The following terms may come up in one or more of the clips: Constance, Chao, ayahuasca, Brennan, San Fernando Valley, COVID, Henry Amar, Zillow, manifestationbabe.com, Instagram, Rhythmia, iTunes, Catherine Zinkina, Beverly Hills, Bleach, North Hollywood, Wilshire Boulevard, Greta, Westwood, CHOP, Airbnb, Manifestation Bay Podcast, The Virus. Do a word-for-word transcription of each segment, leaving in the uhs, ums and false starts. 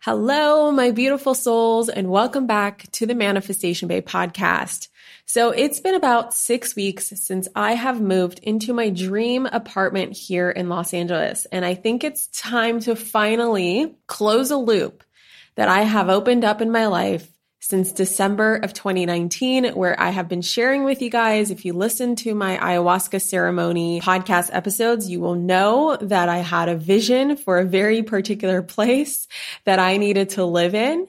Hello, my beautiful souls, and welcome back to the Manifestation Bay Podcast. So it's been about six weeks since I have moved into my dream apartment here in Los Angeles, and I think it's time to finally close a loop that I have opened up in my life since December of twenty nineteen, where I have been sharing with you guys. If you listen to my ayahuasca ceremony podcast episodes, you will know that I had a vision for a very particular place that I needed to live in.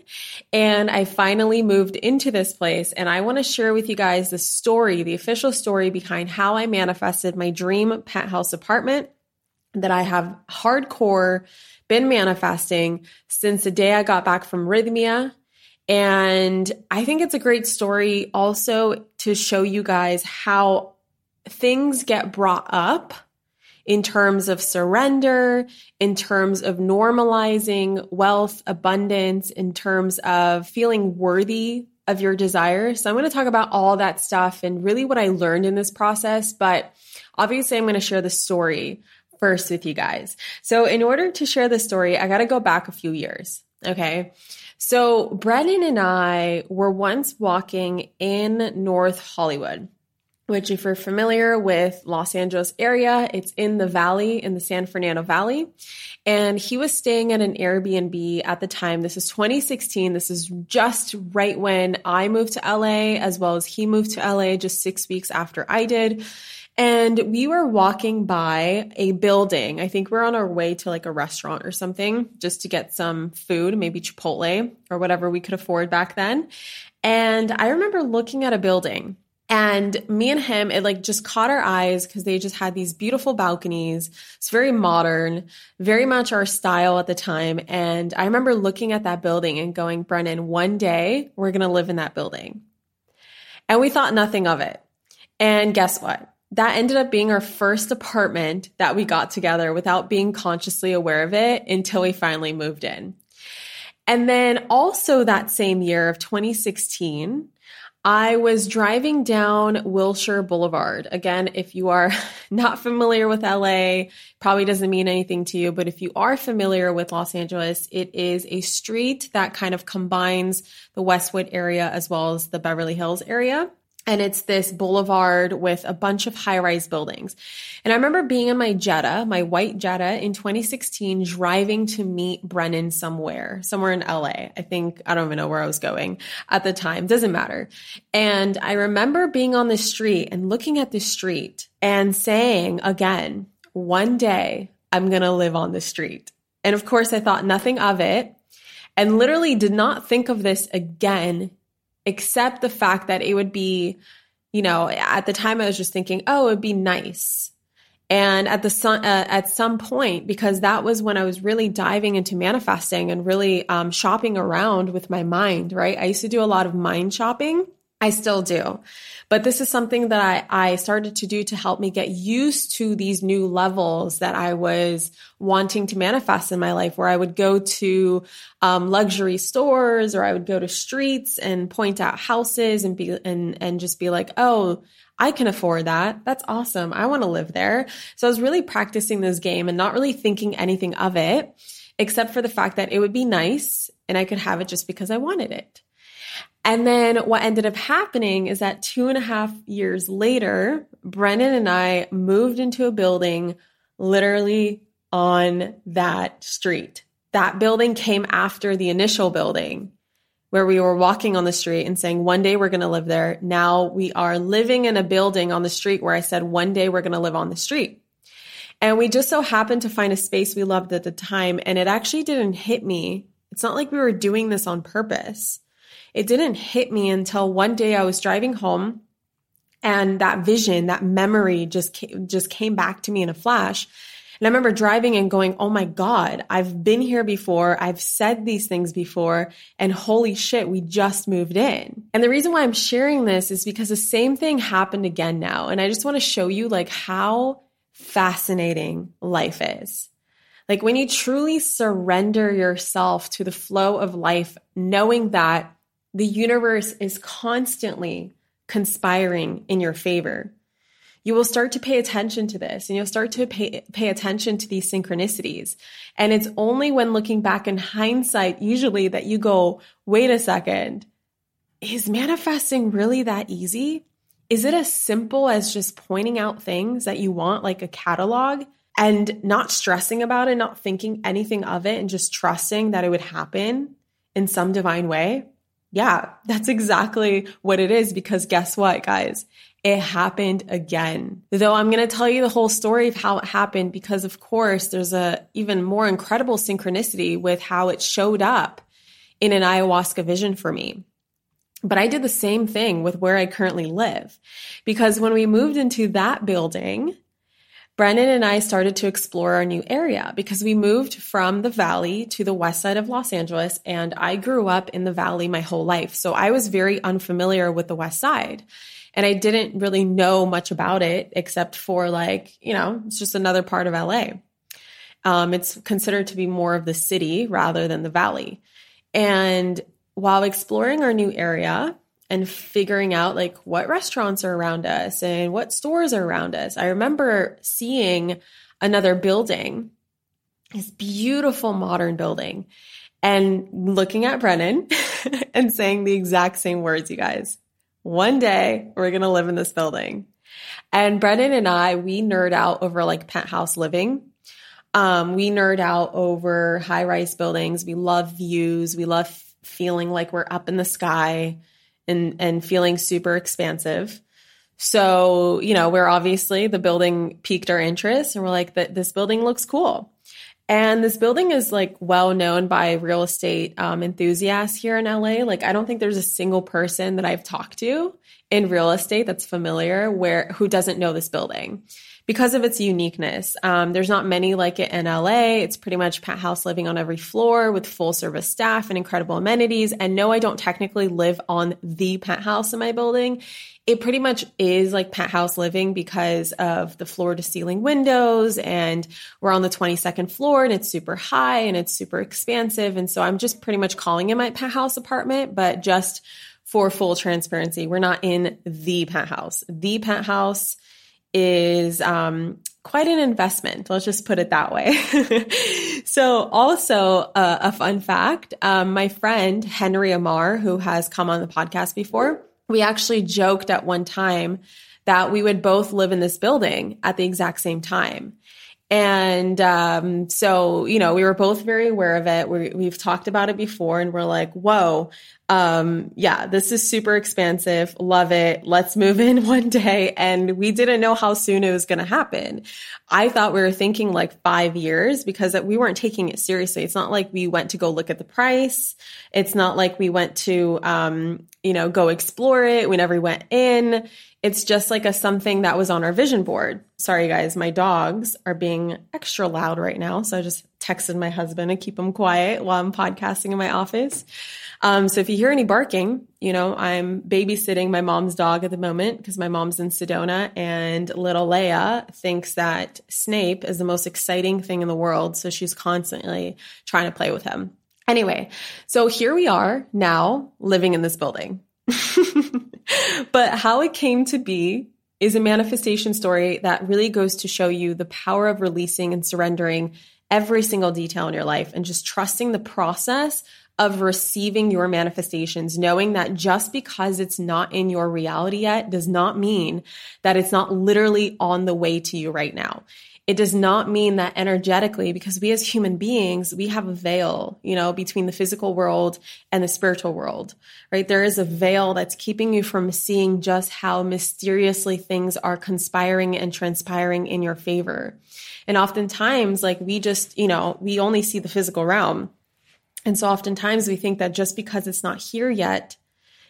And I finally moved into this place. And I want to share with you guys the story, the official story behind how I manifested my dream penthouse apartment that I have hardcore been manifesting since the day I got back from Rhythmia. And I think it's a great story also to show you guys how things get brought up in terms of surrender, in terms of normalizing wealth, abundance, in terms of feeling worthy of your desire. So I'm going to talk about all that stuff and really what I learned in this process. But obviously I'm going to share the story first with you guys. So in order to share the story, I got to go back a few years. Okay. So Brennan and I were once walking in North Hollywood, which if you're familiar with Los Angeles area, it's in the valley, in the San Fernando Valley. And he was staying at an Airbnb at the time. This is twenty sixteen. This is just right when I moved to L A, as well as he moved to L A just six weeks after I did. And we were walking by a building. I think we're on our way to like a restaurant or something just to get some food, maybe Chipotle or whatever we could afford back then. And I remember looking at a building, and me and him, it like just caught our eyes because they just had these beautiful balconies. It's very modern, very much our style at the time. And I remember looking at that building and going, Brennan, one day we're going to live in that building. And we thought nothing of it. And guess what? That ended up being our first apartment that we got together without being consciously aware of it until we finally moved in. And then also that same year of twenty sixteen, I was driving down Wilshire Boulevard. Again, if you are not familiar with L A, probably doesn't mean anything to you, but if you are familiar with Los Angeles, it is a street that kind of combines the Westwood area as well as the Beverly Hills area. And it's this boulevard with a bunch of high-rise buildings. And I remember being in my Jetta, my white Jetta in twenty sixteen, driving to meet Brennan somewhere, somewhere in L A. I think, I don't even know where I was going at the time. Doesn't matter. And I remember being on the street and looking at the street and saying again, one day I'm going to live on the street. And of course I thought nothing of it and literally did not think of this again, except the fact that it would be, you know, at the time I was just thinking, oh, it'd be nice. And at the sun, uh, at some point, because that was when I was really diving into manifesting and really um, shopping around with my mind, right? I used to do a lot of mind shopping. I still do. But this is something that I, I started to do to help me get used to these new levels that I was wanting to manifest in my life, where I would go to um, luxury stores, or I would go to streets and point out houses and be and and just be like, oh, I can afford that. That's awesome. I want to live there. So I was really practicing this game and not really thinking anything of it, except for the fact that it would be nice and I could have it just because I wanted it. And then what ended up happening is that two and a half years later, Brennan and I moved into a building literally on that street. That building came after the initial building where we were walking on the street and saying, one day we're going to live there. Now we are living in a building on the street where I said, one day we're going to live on the street. And we just so happened to find a space we loved at the time. And it actually didn't hit me. It's not like we were doing this on purpose. It didn't hit me until one day I was driving home and that vision, that memory just came, just came back to me in a flash. And I remember driving and going, oh my God, I've been here before. I've said these things before. And holy shit, we just moved in. And the reason why I'm sharing this is because the same thing happened again now. And I just want to show you like how fascinating life is. Like when you truly surrender yourself to the flow of life, knowing that the universe is constantly conspiring in your favor, you will start to pay attention to this, and you'll start to pay, pay attention to these synchronicities. And it's only when looking back in hindsight, usually, that you go, wait a second, is manifesting really that easy? Is it as simple as just pointing out things that you want, like a catalog, and not stressing about it, not thinking anything of it, and just trusting that it would happen in some divine way? Yeah, that's exactly what it is, because guess what, guys? It happened again. Though I'm going to tell you the whole story of how it happened, because of course there's a even more incredible synchronicity with how it showed up in an ayahuasca vision for me. But I did the same thing with where I currently live, because when we moved into that building, Brennan and I started to explore our new area, because we moved from the valley to the west side of Los Angeles, and I grew up in the valley my whole life. So I was very unfamiliar with the west side, and I didn't really know much about it except for like, you know, it's just another part of L A. Um, it's considered to be more of the city rather than the valley. And while exploring our new area and figuring out like what restaurants are around us and what stores are around us, I remember seeing another building, this beautiful modern building, and looking at Brennan and saying the exact same words, you guys. One day we're going to live in this building. And Brennan and I, we nerd out over like penthouse living. Um, we nerd out over high-rise buildings. We love views. We love f- feeling like we're up in the sky and and feeling super expansive. So, you know, we're obviously, the building piqued our interest, and we're like, this building looks cool. And this building is like well known by real estate um, enthusiasts here in L A. Like, I don't think there's a single person that I've talked to in real estate that's familiar where who doesn't know this building because of its uniqueness. Um, there's not many like it in L A. It's pretty much penthouse living on every floor with full service staff and incredible amenities. And no, I don't technically live on the penthouse in my building. It pretty much is like penthouse living because of the floor to ceiling windows, and we're on the twenty-second floor, and it's super high and it's super expansive. And so I'm just pretty much calling it my penthouse apartment, but just for full transparency, we're not in the penthouse. The penthouse is um, quite an investment. Let's just put it that way. So also uh, a fun fact, um, my friend Henry Amar, who has come on the podcast before, We actually joked at one time that we would both live in this building at the exact same time. And um, so, you know, we were both very aware of it. We, we've talked about it before and we're like, whoa, um, yeah, this is super expansive. Love it. Let's move in one day. And we didn't know how soon it was going to happen. I thought we were thinking like five years because we weren't taking it seriously. It's not like we went to go look at the price. It's not like we went to, um, you know, go explore it. We never went in. It's just like a something that was on our vision board. Sorry, guys, my dogs are being extra loud right now. So I just texted my husband to keep him quiet while I'm podcasting in my office. Um, so if you hear any barking, you know, I'm babysitting my mom's dog at the moment because my mom's in Sedona and little Leia thinks that Snape is the most exciting thing in the world. So she's constantly trying to play with him. Anyway, so here we are now living in this building. But how it came to be is a manifestation story that really goes to show you the power of releasing and surrendering every single detail in your life and just trusting the process of receiving your manifestations, knowing that just because it's not in your reality yet does not mean that it's not literally on the way to you right now. It does not mean that energetically, because we as human beings, we have a veil, you know, between the physical world and the spiritual world, right? There is a veil that's keeping you from seeing just how mysteriously things are conspiring and transpiring in your favor. And oftentimes, like we just, you know, we only see the physical realm. And so oftentimes we think that just because it's not here yet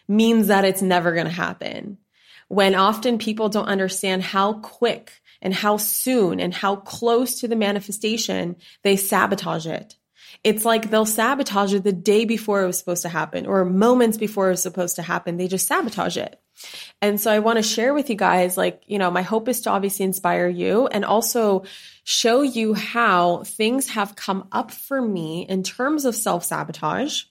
means that it's never going to happen. When often people don't understand how quick and how soon and how close to the manifestation, they sabotage it. It's like they'll sabotage it the day before it was supposed to happen or moments before it was supposed to happen. They just sabotage it. And so I want to share with you guys, like, you know, my hope is to obviously inspire you and also show you how things have come up for me in terms of self-sabotage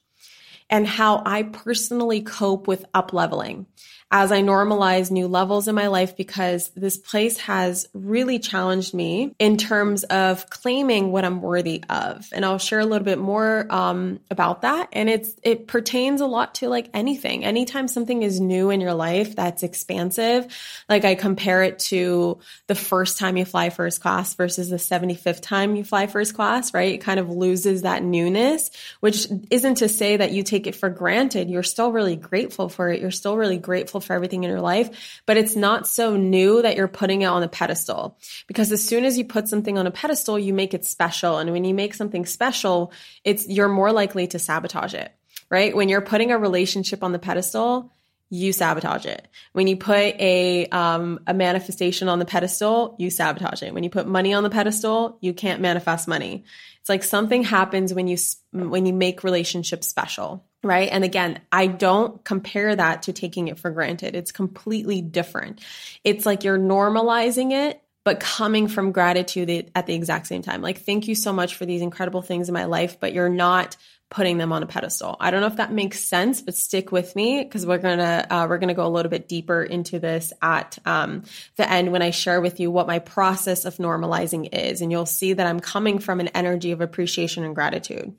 and how I personally cope with up-leveling as I normalize new levels in my life, because this place has really challenged me in terms of claiming what I'm worthy of. And I'll share a little bit more um, about that. And it's it pertains a lot to like anything. Anytime something is new in your life that's expansive, like I compare it to the first time you fly first class versus the seventy-fifth time you fly first class, right? It kind of loses that newness, which isn't to say that you take it for granted. You're still really grateful for it. You're still really grateful for everything in your life, but it's not so new that you're putting it on a pedestal, because as soon as you put something on a pedestal, you make it special. And when you make something special, it's, you're more likely to sabotage it, right? When you're putting a relationship on the pedestal, you sabotage it. When you put a, um, a manifestation on the pedestal, you sabotage it. When you put money on the pedestal, you can't manifest money. It's like something happens when you, when you make relationships special. Right. And again, I don't compare that to taking it for granted. It's completely different. It's like you're normalizing it, but coming from gratitude at the exact same time. Like, thank you so much for these incredible things in my life, but you're not putting them on a pedestal. I don't know if that makes sense, but stick with me because we're going to, uh, we're going to go a little bit deeper into this at um, the end when I share with you what my process of normalizing is. And you'll see that I'm coming from an energy of appreciation and gratitude.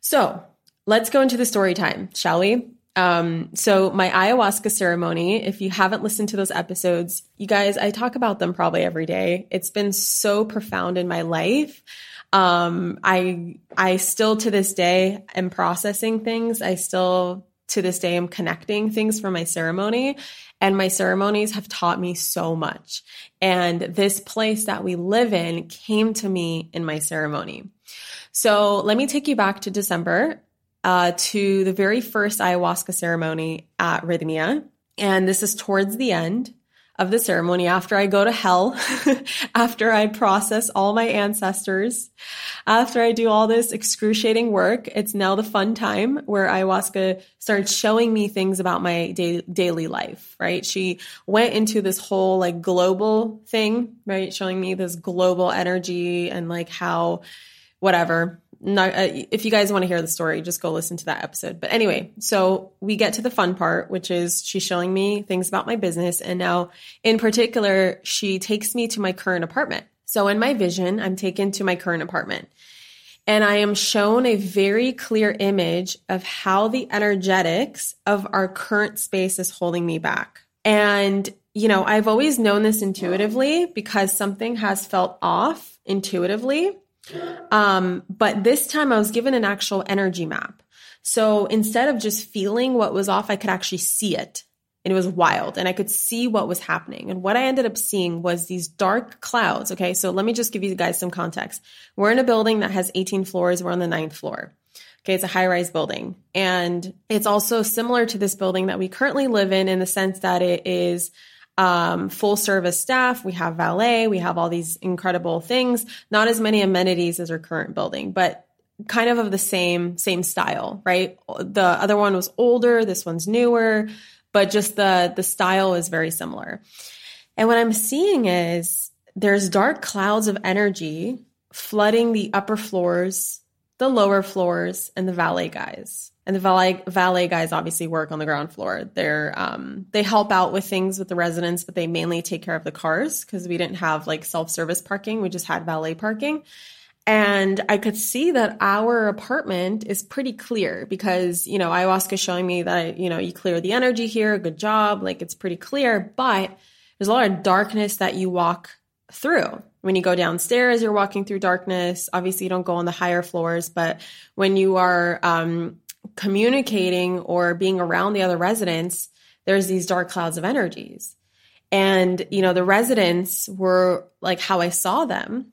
So let's go into the story time, shall we? Um, so my ayahuasca ceremony, if you haven't listened to those episodes, you guys, I talk about them probably every day. It's been so profound in my life. Um, I, I still to this day am processing things. I still to this day am connecting things from my ceremony, and my ceremonies have taught me so much. And this place that we live in came to me in my ceremony. So let me take you back to December Uh, to the very first ayahuasca ceremony at Rhythmia. And this is towards the end of the ceremony after I go to hell, after I process all my ancestors, after I do all this excruciating work. It's now the fun time where ayahuasca starts showing me things about my da- daily life, right? She went into this whole like global thing, right? Showing me this global energy and like how whatever. Not, uh, if you guys want to hear the story, just go listen to that episode. But anyway, so we get to the fun part, which is she's showing me things about my business. And now in particular, she takes me to my current apartment. So in my vision, I'm taken to my current apartment. and I am shown a very clear image of how the energetics of our current space is holding me back. And, you know, I've always known this intuitively because something has felt off intuitively. Um, but this time I was given an actual energy map. So instead of just feeling what was off, I could actually see it. And it was wild. And I could see what was happening. And what I ended up seeing was these dark clouds. Okay. So let me just give you guys some context. We're in a building that has eighteen floors. We're on the ninth floor. Okay. It's a high-rise building. And it's also similar to this building that we currently live in, in the sense that it is um, full service staff. We have valet. We have all these incredible things, not as many amenities as our current building, but kind of of the same, same style, right? The other one was older. This one's newer. But just the the style is very similar. And what I'm seeing is there's dark clouds of energy flooding the upper floors, the lower floors, and the valet guys. And the valet valet guys obviously work on the ground floor. They're um, they help out with things with the residents, but they mainly take care of the cars because we didn't have like self-service parking. We just had valet parking. And I could see that our apartment is pretty clear because, you know, ayahuasca is showing me that, you know, you clear the energy here. Good job. Like it's pretty clear, but there's a lot of darkness that you walk through. When you go downstairs, you're walking through darkness. Obviously you don't go on the higher floors, but when you are um, communicating or being around the other residents, there's these dark clouds of energies. And, you know, the residents were like how I saw them.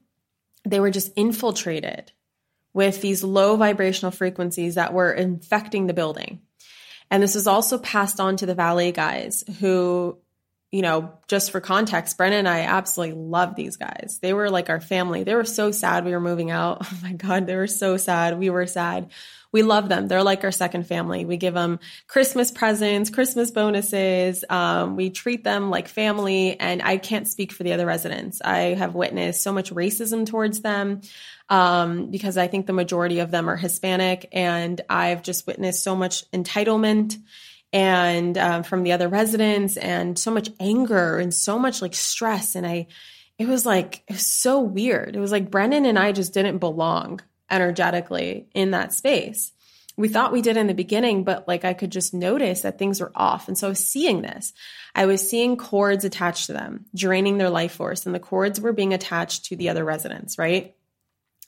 They were just infiltrated with these low vibrational frequencies that were infecting the building. And this was also passed on to the valet guys who, you know, just for context, Brennan and I absolutely love these guys. They were like our family. They were so sad we were moving out. Oh my God, they were so sad. We were sad. We love them. They're like our second family. We give them Christmas presents, Christmas bonuses. Um, we treat them like family. And I can't speak for the other residents. I have witnessed so much racism towards them um, because I think the majority of them are Hispanic. And I've just witnessed so much entitlement and um, from the other residents and so much anger and so much like stress. And I, it was like, it was so weird. It was like Brennan and I just didn't belong energetically in that space. We thought we did in the beginning, but like I could just notice that things were off. And so I was seeing this. I was seeing cords attached to them, draining their life force. And the cords were being attached to the other residents, right?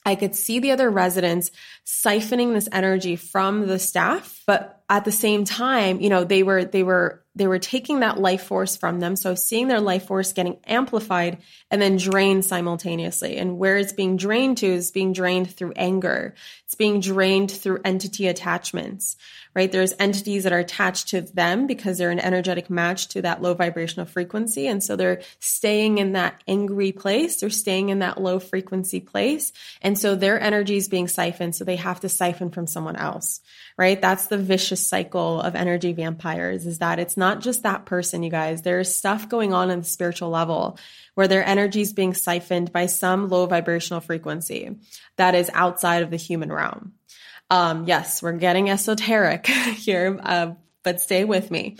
I could see the other residents siphoning this energy from the staff, but at the same time, you know, they were, they were, they were taking that life force from them. So seeing their life force getting amplified and then drained simultaneously. And where it's being drained to is being drained through anger. It's being drained through entity attachments, right? There's entities that are attached to them because they're an energetic match to that low vibrational frequency. And so they're staying in that angry place. They're staying in that low frequency place. And so their energy is being siphoned. So they have to siphon from someone else, right? That's the vicious cycle of energy vampires, is that it's not just that person, you guys. There's stuff going on in the spiritual level where their energy is being siphoned by some low vibrational frequency that is outside of the human realm. Um, yes, we're getting esoteric here, uh, but stay with me.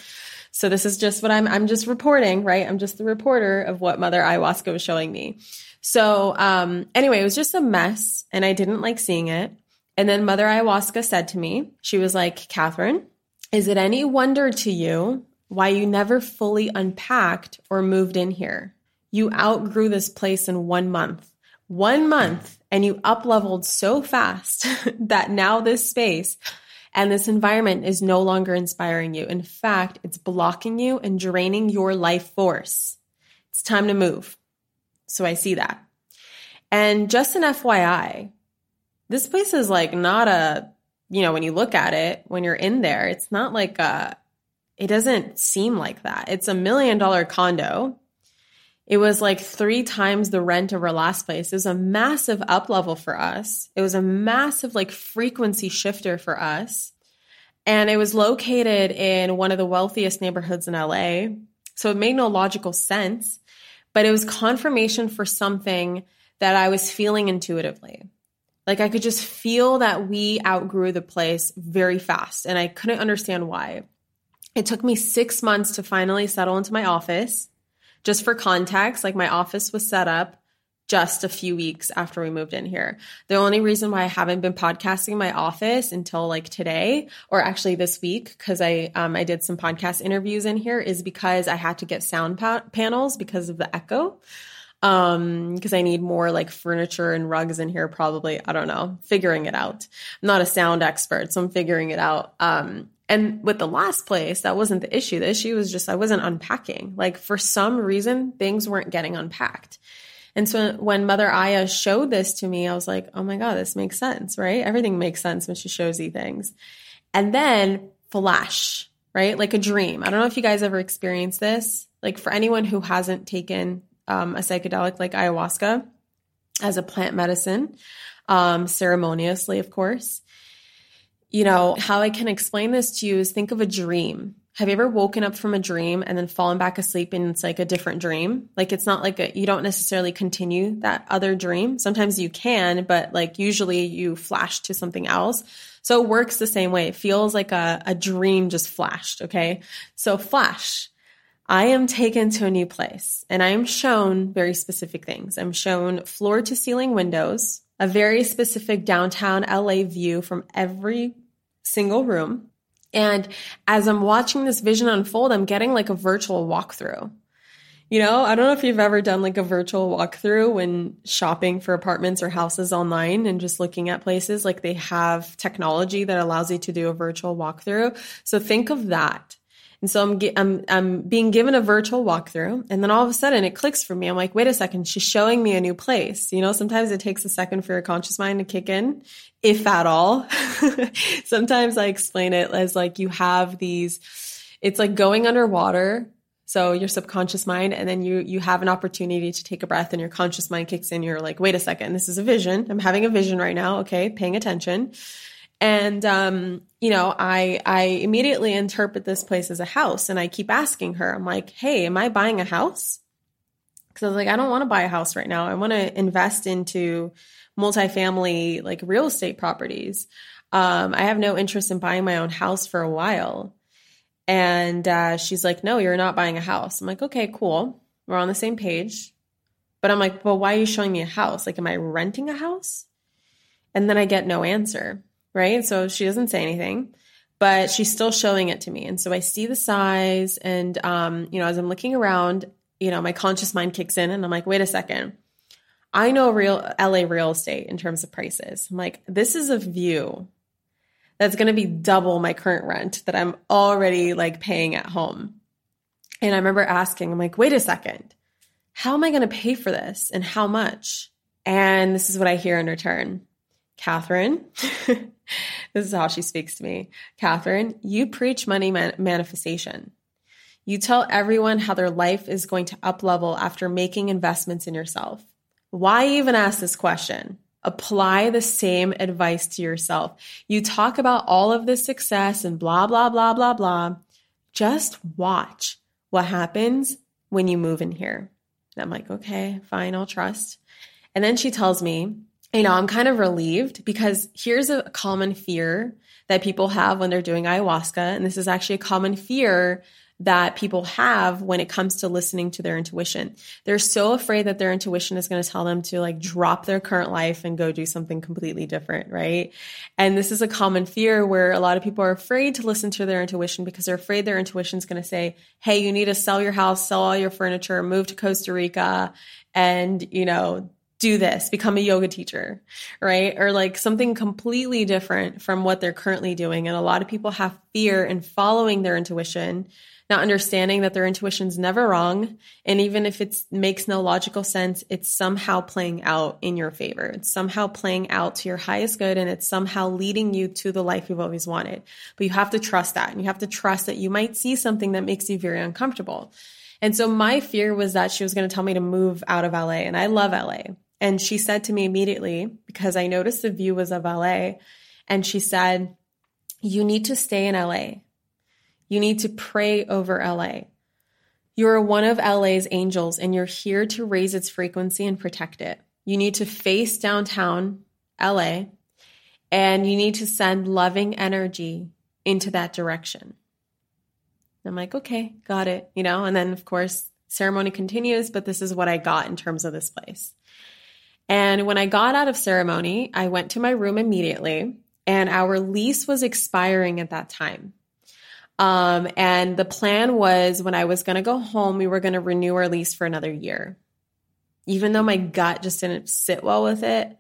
So this is just what I'm, I'm just reporting, right? I'm just the reporter of what Mother Ayahuasca was showing me. So um, anyway, it was just a mess and I didn't like seeing it. And then Mother Ayahuasca said to me, she was like, Catherine, is it any wonder to you why you never fully unpacked or moved in here? You outgrew this place in one month. One month, and you up-leveled so fast that now this space and this environment is no longer inspiring you. In fact, it's blocking you and draining your life force. It's time to move. So I see that. And just an F Y I, this place is like not a, you know, when you look at it, when you're in there, it's not like a, it doesn't seem like that. It's a million dollar condo. It was like three times the rent of our last place. It was a massive up level for us. It was a massive like frequency shifter for us. And it was located in one of the wealthiest neighborhoods in L A. So it made no logical sense, but it was confirmation for something that I was feeling intuitively. Like I could just feel that we outgrew the place very fast and I couldn't understand why. It took me six months to finally settle into my office. Just for context, like my office was set up just a few weeks after we moved in here. The only reason why I haven't been podcasting in my office until like today, or actually this week, because I um, I did some podcast interviews in here, is because I had to get sound pa- panels because of the echo. Um, because I need more like furniture and rugs in here, probably. I don't know, figuring it out. I'm not a sound expert, so I'm figuring it out. Um, and with the last place, that wasn't the issue. The issue was just, I wasn't unpacking. Like for some reason, things weren't getting unpacked. And so when Mother Aya showed this to me, I was like, oh my God, this makes sense, right? Everything makes sense when she shows you things. And then flash, right? Like a dream. I don't know if you guys ever experienced this. Like for anyone who hasn't taken Um, a psychedelic like ayahuasca as a plant medicine, um, ceremoniously, of course. You know, how I can explain this to you is think of a dream. Have you ever woken up from a dream and then fallen back asleep and it's like a different dream? Like it's not like a, you don't necessarily continue that other dream. Sometimes you can, but like usually you flash to something else. So it works the same way. It feels like a, a dream just flashed, okay? So flash. I am taken to a new place and I am shown very specific things. I'm shown floor to ceiling windows, a very specific downtown L A view from every single room. And as I'm watching this vision unfold, I'm getting like a virtual walkthrough. You know, I don't know if you've ever done like a virtual walkthrough when shopping for apartments or houses online and just looking at places, like they have technology that allows you to do a virtual walkthrough. So think of that. And so I'm, I'm, I'm being given a virtual walkthrough, and then all of a sudden it clicks for me. I'm like, wait a second, she's showing me a new place. You know, sometimes it takes a second for your conscious mind to kick in, if at all. Sometimes I explain it as like you have these, it's like going underwater. So your subconscious mind, and then you, you have an opportunity to take a breath and your conscious mind kicks in. You're like, wait a second, this is a vision. I'm having a vision right now. Okay. Paying attention. And, um, you know, I, I immediately interpret this place as a house, and I keep asking her, I'm like, hey, am I buying a house? Cause I was like, I don't want to buy a house right now. I want to invest into multifamily, like real estate properties. Um, I have no interest in buying my own house for a while. And, uh, she's like, no, you're not buying a house. I'm like, okay, cool. We're on the same page. But I'm like, well, why are you showing me a house? Like, am I renting a house? And then I get no answer. Right? So she doesn't say anything, but she's still showing it to me. And so I see the size and, um, you know, as I'm looking around, you know, my conscious mind kicks in and I'm like, wait a second, I know real L A real estate in terms of prices. I'm like, this is a view that's going to be double my current rent that I'm already like paying at home. And I remember asking, I'm like, wait a second, how am I going to pay for this and how much? And this is what I hear in return. Catherine, this is how she speaks to me. Catherine, you preach money man- manifestation. You tell everyone how their life is going to up-level after making investments in yourself. Why even ask this question? Apply the same advice to yourself. You talk about all of this success and blah, blah, blah, blah, blah. Just watch what happens when you move in here. And I'm like, okay, fine, I'll trust. And then she tells me, you know, I'm kind of relieved, because here's a common fear that people have when they're doing ayahuasca. And this is actually a common fear that people have when it comes to listening to their intuition. They're so afraid that their intuition is going to tell them to like drop their current life and go do something completely different, right? And this is a common fear where a lot of people are afraid to listen to their intuition because they're afraid their intuition is going to say, hey, you need to sell your house, sell all your furniture, move to Costa Rica, and, you know, do this, become a yoga teacher, right? Or like something completely different from what they're currently doing. And a lot of people have fear in following their intuition, not understanding that their intuition's never wrong. And even if it makes no logical sense, it's somehow playing out in your favor. It's somehow playing out to your highest good. And it's somehow leading you to the life you've always wanted. But you have to trust that. And you have to trust that you might see something that makes you very uncomfortable. And so my fear was that she was going to tell me to move out of L A. And I love L A. And she said to me immediately, because I noticed the view was of L A, and she said, you need to stay in L A. You need to pray over L A. You're one of L A's angels, and you're here to raise its frequency and protect it. You need to face downtown L A, and you need to send loving energy into that direction. I'm like, okay, got it. You know, and then of course, ceremony continues, but this is what I got in terms of this place. And when I got out of ceremony, I went to my room immediately, and our lease was expiring at that time. Um, and the plan was when I was going to go home, we were going to renew our lease for another year. Even though my gut just didn't sit well with it,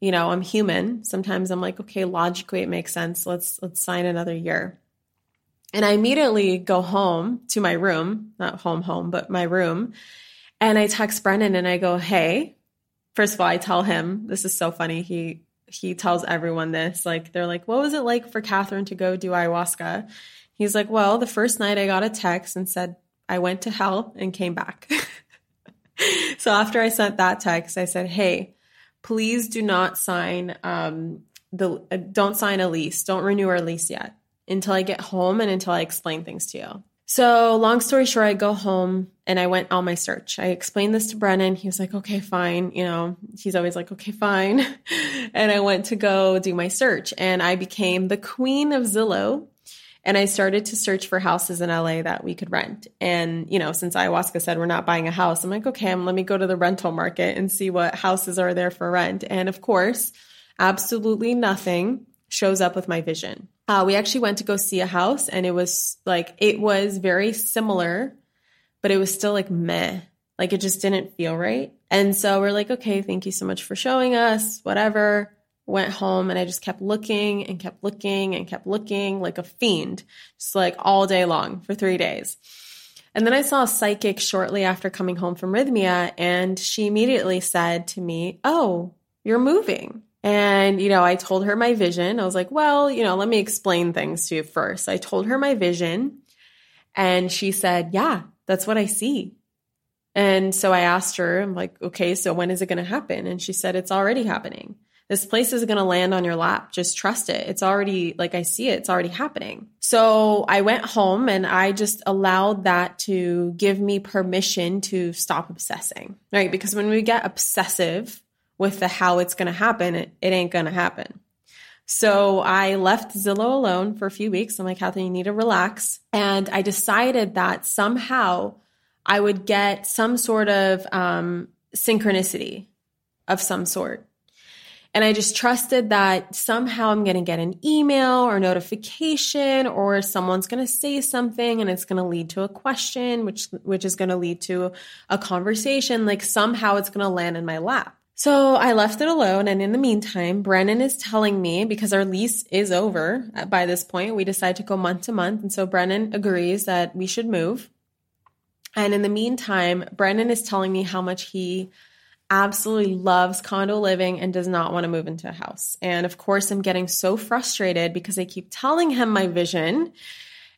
you know, I'm human. Sometimes I'm like, okay, logically it makes sense. Let's let's sign another year. And I immediately go home to my room, not home, home, but my room. And I text Brennan and I go, hey, first of all, I tell him, this is so funny. He he tells everyone this, like, they're like, what was it like for Catherine to go do ayahuasca? He's like, well, the first night I got a text and said, I went to hell and came back. So after I sent that text, I said, hey, please do not sign, um, the, uh, don't sign a lease. Don't renew our lease yet until I get home and until I explain things to you. So long story short, I go home and I went on my search. I explained this to Brennan. He was like, okay, fine. You know, he's always like, okay, fine. And I went to go do my search, and I became the queen of Zillow. And I started to search for houses in L A that we could rent. And, you know, since ayahuasca said we're not buying a house, I'm like, okay, let me go to the rental market and see what houses are there for rent. And of course, absolutely nothing shows up with my vision. Uh, we actually went to go see a house, and it was like, it was very similar, but it was still like meh, like it just didn't feel right. And so we're like, okay, thank you so much for showing us, whatever. Went home, and I just kept looking and kept looking and kept looking like a fiend, just like all day long for three days. And then I saw a psychic shortly after coming home from Rhythmia, and she immediately said to me, oh, you're moving. And, you know, I told her my vision. I was like, well, you know, let me explain things to you first. I told her my vision, and she said, yeah, that's what I see. And so I asked her, I'm like, okay, so when is it going to happen? And she said, it's already happening. This place is going to land on your lap. Just trust it. It's already, like I see it, it's already happening. So I went home and I just allowed that to give me permission to stop obsessing, right? Because when we get obsessive with the how it's going to happen, it, it ain't going to happen. So I left Zillow alone for a few weeks. I'm like, Catherine, you need to relax. And I decided that somehow I would get some sort of um, synchronicity of some sort. And I just trusted that somehow I'm going to get an email or notification, or someone's going to say something and it's going to lead to a question, which which is going to lead to a conversation. Like somehow it's going to land in my lap. So I left it alone. And in the meantime, Brennan is telling me, because our lease is over by this point, we decide to go month to month. And so Brennan agrees that we should move. And in the meantime, Brennan is telling me how much he absolutely loves condo living and does not want to move into a house. And of course, I'm getting so frustrated because I keep telling him my vision.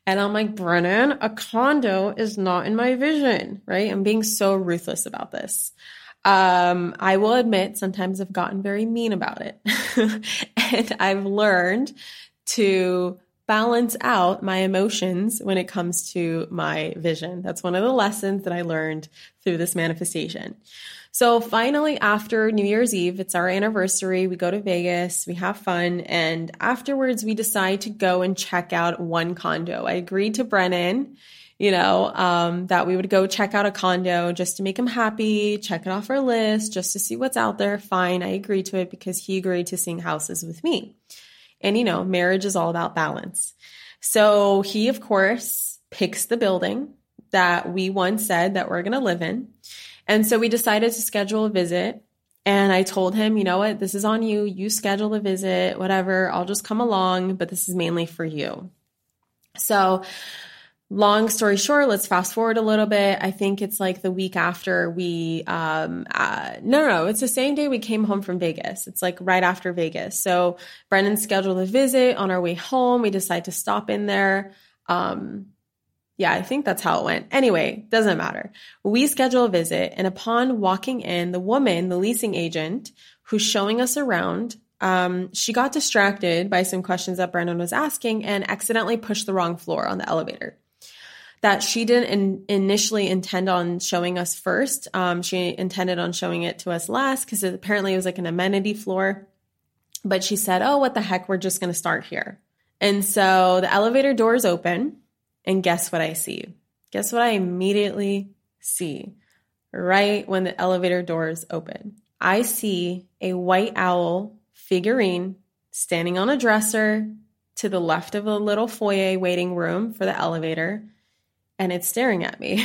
And I'm like, Brennan, a condo is not in my vision, right? I'm being so ruthless about this. Um, I will admit, sometimes I've gotten very mean about it. And I've learned to balance out my emotions when it comes to my vision. That's one of the lessons that I learned through this manifestation. So finally, after New Year's Eve, it's our anniversary. We go to Vegas, we have fun. And afterwards we decide to go and check out one condo. I agreed to Brennan, you know, um, that we would go check out a condo just to make him happy, check it off our list, just to see what's out there. Fine. I agreed to it because he agreed to seeing houses with me. And, you know, marriage is all about balance. So he, of course, picks the building that we once said that we're going to live in. And so we decided to schedule a visit. And I told him, you know what, this is on you. You schedule the visit, whatever. I'll just come along, but this is mainly for you. So long story short, let's fast forward a little bit. I think it's like the week after we, um, uh, no, no, it's the same day we came home from Vegas. It's like right after Vegas. So Brennan scheduled a visit. On our way home, we decide to stop in there. Um, yeah, I think that's how it went. Anyway, doesn't matter. We schedule a visit, and upon walking in, the woman, the leasing agent who's showing us around, Um, she got distracted by some questions that Brennan was asking and accidentally pushed the wrong floor on the elevator. That she didn't in, initially intend on showing us first. Um, she intended on showing it to us last because apparently it was like an amenity floor. But she said, oh, what the heck? We're just going to start here. And so the elevator doors open, and guess what I see? Guess what I immediately see right when the elevator doors open? I see a white owl figurine standing on a dresser to the left of a little foyer waiting room for the elevator, and it's staring at me.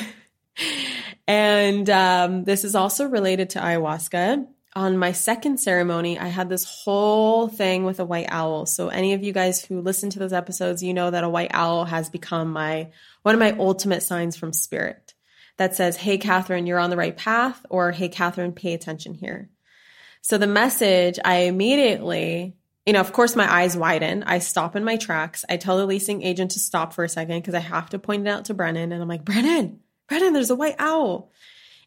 And um, this is also related to ayahuasca. On my second ceremony, I had this whole thing with a white owl. So any of you guys who listen to those episodes, you know that a white owl has become my one of my ultimate signs from spirit that says, hey, Catherine, you're on the right path, or hey, Catherine, pay attention here. So the message, I immediately, you know, of course, my eyes widen. I stop in my tracks. I tell the leasing agent to stop for a second because I have to point it out to Brennan. And I'm like, Brennan, Brennan, there's a white owl.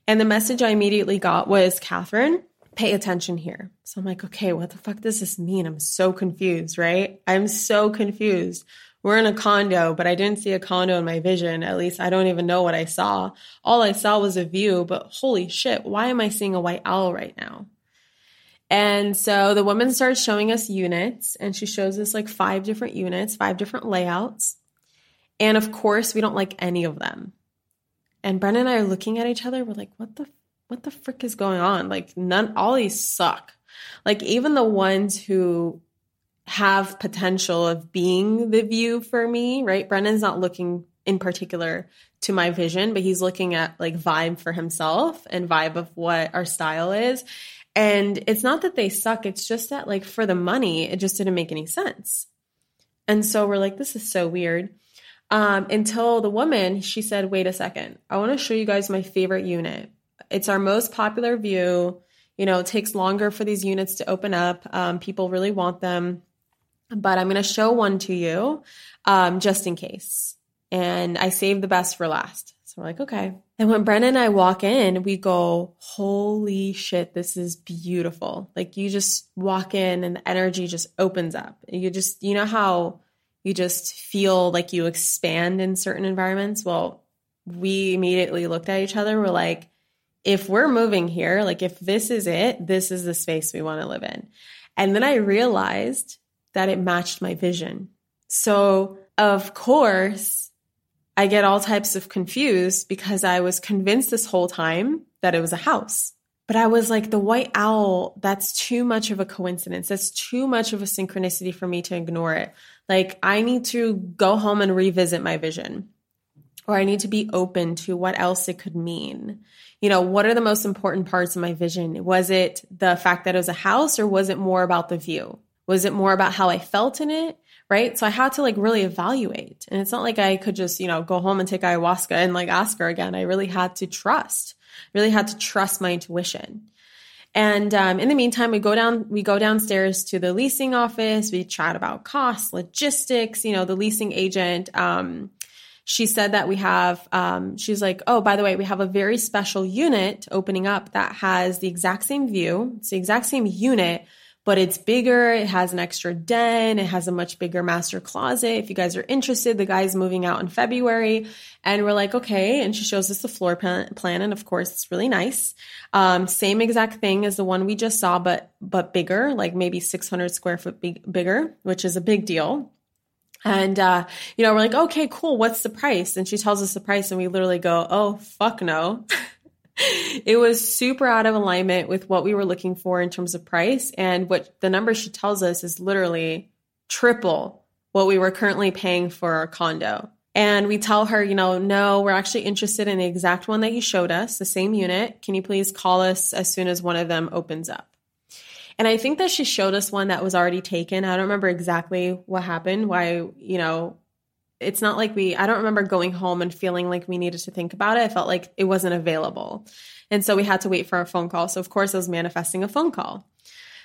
And the message I immediately got was, Catherine, pay attention here. So I'm like, okay, what the fuck does this mean? I'm so confused, right? I'm so confused. We're in a condo, but I didn't see a condo in my vision. At least I don't even know what I saw. All I saw was a view, but holy shit, why am I seeing a white owl right now? And so the woman starts showing us units, and she shows us like five different units, five different layouts. And of course, we don't like any of them. And Brennan and I are looking at each other. We're like, what the What the frick is going on? Like none, all these suck. Like even the ones who have potential of being the view for me, right? Brennan's not looking in particular to my vision, but he's looking at like vibe for himself and vibe of what our style is. And it's not that they suck. It's just that like for the money, it just didn't make any sense. And so we're like, this is so weird. Um, until the woman, she said, wait a second. I want to show you guys my favorite unit. It's our most popular view. You know, it takes longer for these units to open up. Um, people really want them, but I'm going to show one to you um, just in case. And I saved the best for last. So we're like, okay. And when Brennan and I walk in, we go, holy shit, this is beautiful. Like you just walk in and the energy just opens up. You just, you know how you just feel like you expand in certain environments? Well, we immediately looked at each other. We're like, if we're moving here, like if this is it, this is the space we want to live in. And then I realized that it matched my vision. So of course, I get all types of confused because I was convinced this whole time that it was a house. But I was like, the white owl, that's too much of a coincidence. That's too much of a synchronicity for me to ignore it. Like I need to go home and revisit my vision. Or I need to be open to what else it could mean. You know, what are the most important parts of my vision? Was it the fact that it was a house, or was it more about the view? Was it more about how I felt in it, right? So I had to like really evaluate. And it's not like I could just, you know, go home and take ayahuasca and like ask her again. I really had to trust, really had to trust my intuition. And um, in the meantime, we go down, we go downstairs to the leasing office. We chat about costs, logistics, you know, the leasing agent, um, she said that we have, um, she's like, oh, by the way, we have a very special unit opening up that has the exact same view. It's the exact same unit, but it's bigger. It has an extra den. It has a much bigger master closet. If you guys are interested, the guy's moving out in February. And we're like, okay. And she shows us the floor plan. And of course, it's really nice. Um, same exact thing as the one we just saw, but, but bigger, like maybe six hundred square foot big, bigger, which is a big deal. And, uh, you know, we're like, okay, cool. What's the price? And she tells us the price and we literally go, oh, fuck no. It was super out of alignment with what we were looking for in terms of price. And what the number she tells us is literally triple what we were currently paying for our condo. And we tell her, you know, no, we're actually interested in the exact one that you showed us, the same unit. Can you please call us as soon as one of them opens up? And I think that she showed us one that was already taken. I don't remember exactly what happened, why, you know, it's not like we, I don't remember going home and feeling like we needed to think about it. I felt like it wasn't available. And so we had to wait for a phone call. So of course I was manifesting a phone call.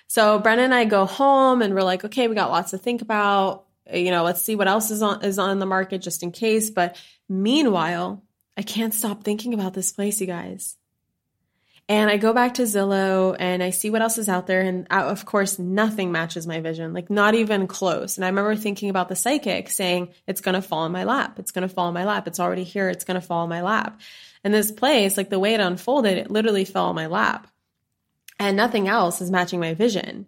So Brennan and I go home and we're like, okay, we got lots to think about. You know, let's see what else is on, is on the market just in case. But meanwhile, I can't stop thinking about this place, you guys. And I go back to Zillow and I see what else is out there. And of course, nothing matches my vision, like not even close. And I remember thinking about the psychic saying, it's going to fall in my lap. It's going to fall in my lap. It's already here. It's going to fall in my lap. And this place, like the way it unfolded, it literally fell in my lap. And nothing else is matching my vision.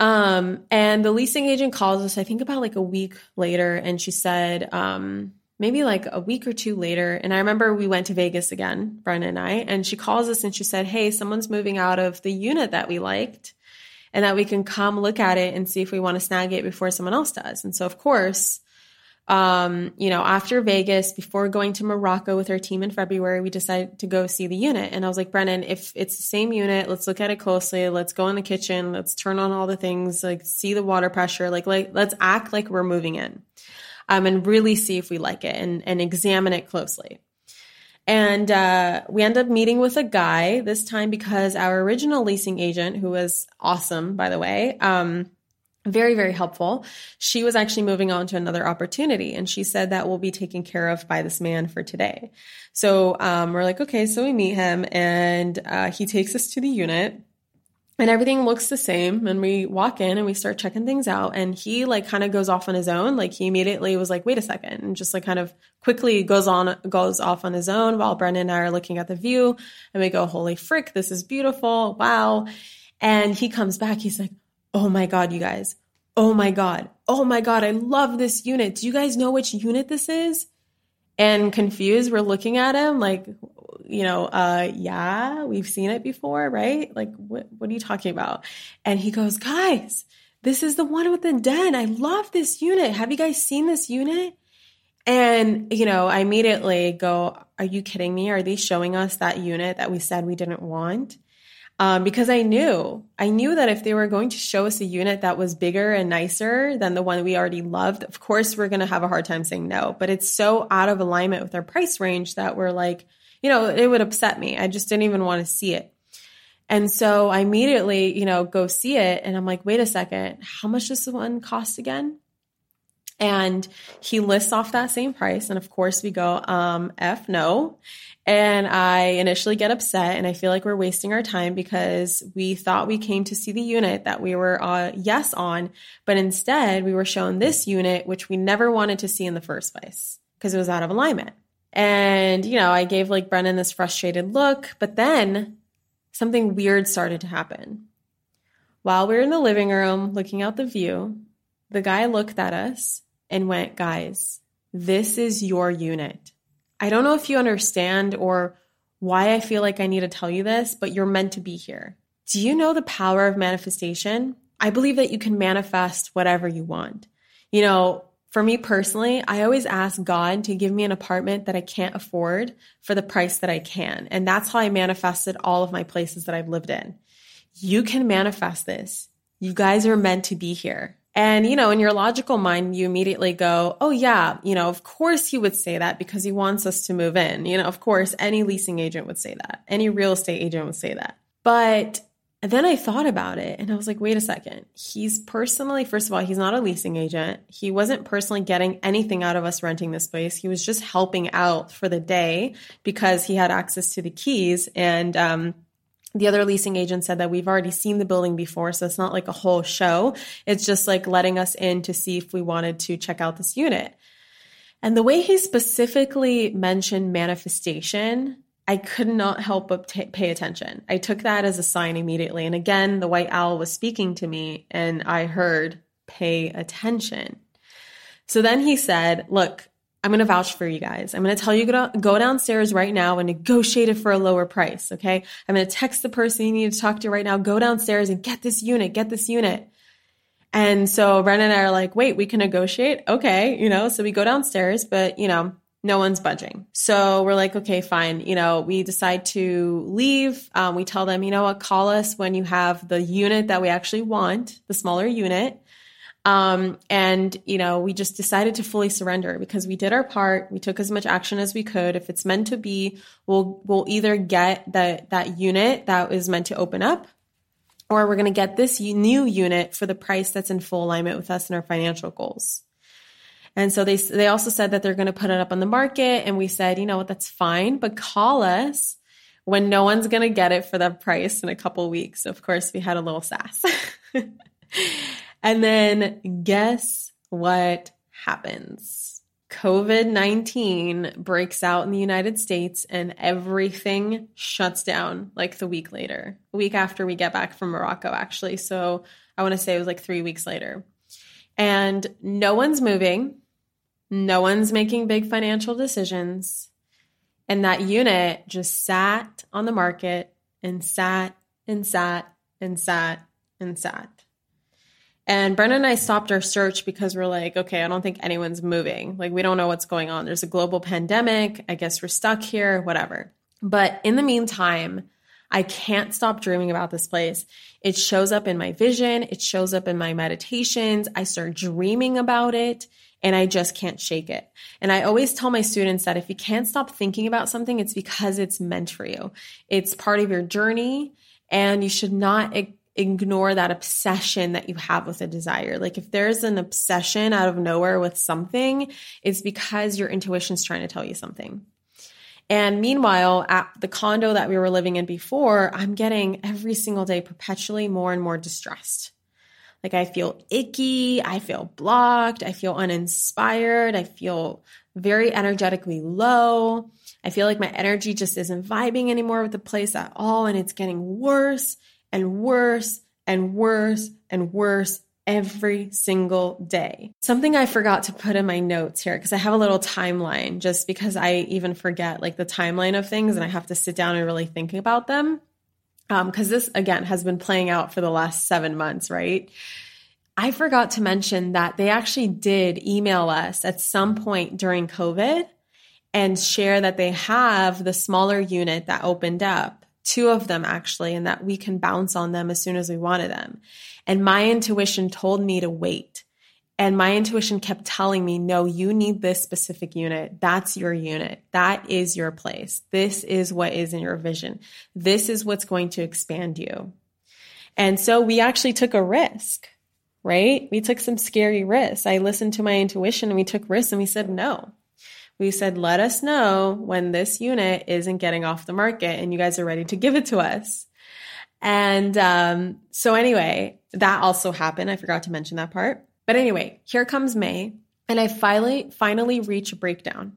Um, and the leasing agent calls us, I think about like a week later. And she said, um, maybe like a week or two later. And I remember we went to Vegas again, Brennan and I, and she calls us and she said, hey, someone's moving out of the unit that we liked and that we can come look at it and see if we want to snag it before someone else does. And so of course, um, you know, after Vegas, before going to Morocco with our team in February, we decided to go see the unit. And I was like, Brennan, if it's the same unit, let's look at it closely. Let's go in the kitchen. Let's turn on all the things, like see the water pressure, like, like let's act like we're moving in. Um, and really see if we like it and, and examine it closely. And uh, we end up meeting with a guy this time because our original leasing agent, who was awesome, by the way, um, very, very helpful, she was actually moving on to another opportunity. And she said that we'll be taken care of by this man for today. So um, we're like, okay, so we meet him and uh, he takes us to the unit. And everything looks the same. And we walk in and we start checking things out. And he like kind of goes off on his own. Like he immediately was like, wait a second. And just like kind of quickly goes on, goes off on his own while Brennan and I are looking at the view. And we go, holy frick, this is beautiful. Wow. And he comes back. He's like, oh my God, you guys. Oh my God. Oh my God. I love this unit. Do you guys know which unit this is? And confused, we're looking at him like, you know, uh, yeah, we've seen it before, right? Like, what, what are you talking about? And he goes, guys, this is the one with the den. I love this unit. Have you guys seen this unit? And, you know, I immediately go, are you kidding me? Are they showing us that unit that we said we didn't want? Um, because I knew, I knew that if they were going to show us a unit that was bigger and nicer than the one we already loved, of course, we're going to have a hard time saying no, but it's so out of alignment with our price range that we're like, you know, it would upset me. I just didn't even want to see it. And so I immediately, you know, go see it. And I'm like, wait a second, how much does the one cost again? And he lists off that same price. And of course we go, um, F no. And I initially get upset and I feel like we're wasting our time because we thought we came to see the unit that we were uh, yes on, but instead we were shown this unit, which we never wanted to see in the first place because it was out of alignment. And, you know, I gave like Brennan this frustrated look, but then something weird started to happen. While we were in the living room looking out the view, the guy looked at us and went, guys, this is your unit. I don't know if you understand or why I feel like I need to tell you this, but you're meant to be here. Do you know the power of manifestation? I believe that you can manifest whatever you want. You know, for me personally, I always ask God to give me an apartment that I can't afford for the price that I can. And that's how I manifested all of my places that I've lived in. You can manifest this. You guys are meant to be here. And, you know, in your logical mind, you immediately go, oh yeah, you know, of course he would say that because he wants us to move in. You know, of course, any leasing agent would say that. Any real estate agent would say that. But And then I thought about it and I was like, wait a second. He's personally, first of all, he's not a leasing agent. He wasn't personally getting anything out of us renting this place. He was just helping out for the day because he had access to the keys. And um, the other leasing agent said that we've already seen the building before. So it's not like a whole show. It's just like letting us in to see if we wanted to check out this unit. And the way he specifically mentioned manifestation, I could not help but t- pay attention. I took that as a sign immediately. And again, the white owl was speaking to me and I heard, pay attention. So then he said, look, I'm going to vouch for you guys. I'm going to tell you to go downstairs right now and negotiate it for a lower price. Okay. I'm going to text the person you need to talk to right now. Go downstairs and get this unit, get this unit. And so Brennan and I are like, wait, we can negotiate. Okay. You know, so we go downstairs, but you know, no one's budging. So we're like, okay, fine. You know, we decide to leave. Um, we tell them, you know what, call us when you have the unit that we actually want, the smaller unit. Um, and, you know, we just decided to fully surrender because we did our part. We took as much action as we could. If it's meant to be, we'll, we'll either get that, that unit that is meant to open up, or we're going to get this new unit for the price that's in full alignment with us and our financial goals. And so they they also said that they're going to put it up on the market. And we said, you know what, that's fine, but call us when no one's going to get it for that price in a couple of weeks. So of course, we had a little sass. And then guess what happens? covid nineteen breaks out in the United States and everything shuts down like the week later, a week after we get back from Morocco, actually. So I want to say it was like three weeks later. And no one's moving. no one's making big financial decisions. And that unit just sat on the market and sat and sat and sat and sat. And Brennan and I stopped our search because we're like, okay, I don't think anyone's moving. Like, we don't know what's going on. There's a global pandemic. I guess we're stuck here, whatever. But in the meantime, I can't stop dreaming about this place. It shows up in my vision. It shows up in my meditations. I start dreaming about it and I just can't shake it. And I always tell my students that if you can't stop thinking about something, it's because it's meant for you. It's part of your journey and you should not ignore that obsession that you have with a desire. Like if there's an obsession out of nowhere with something, it's because your intuition's trying to tell you something. And meanwhile, at the condo that we were living in before, I'm getting every single day perpetually more and more distressed. Like I feel icky, I feel blocked, I feel uninspired, I feel very energetically low. I feel like my energy just isn't vibing anymore with the place at all, and it's getting worse and worse and worse and worse every single day. Something I forgot to put in my notes here, because I have a little timeline just because I even forget like the timeline of things and I have to sit down and really think about them. Um, because this, again, has been playing out for the last seven months, right? I forgot to mention that they actually did email us at some point during COVID and share that they have the smaller unit that opened up, two of them actually, and that we can bounce on them as soon as we wanted them. And my intuition told me to wait. And my intuition kept telling me, no, you need this specific unit. That's your unit. That is your place. This is what is in your vision. This is what's going to expand you. And so we actually took a risk, right? We took some scary risks. I listened to my intuition and we took risks and we said no. We said, let us know when this unit isn't getting off the market and you guys are ready to give it to us. And um, so anyway, that also happened. I forgot to mention that part. But anyway, here comes May, and I finally finally reach a breakdown.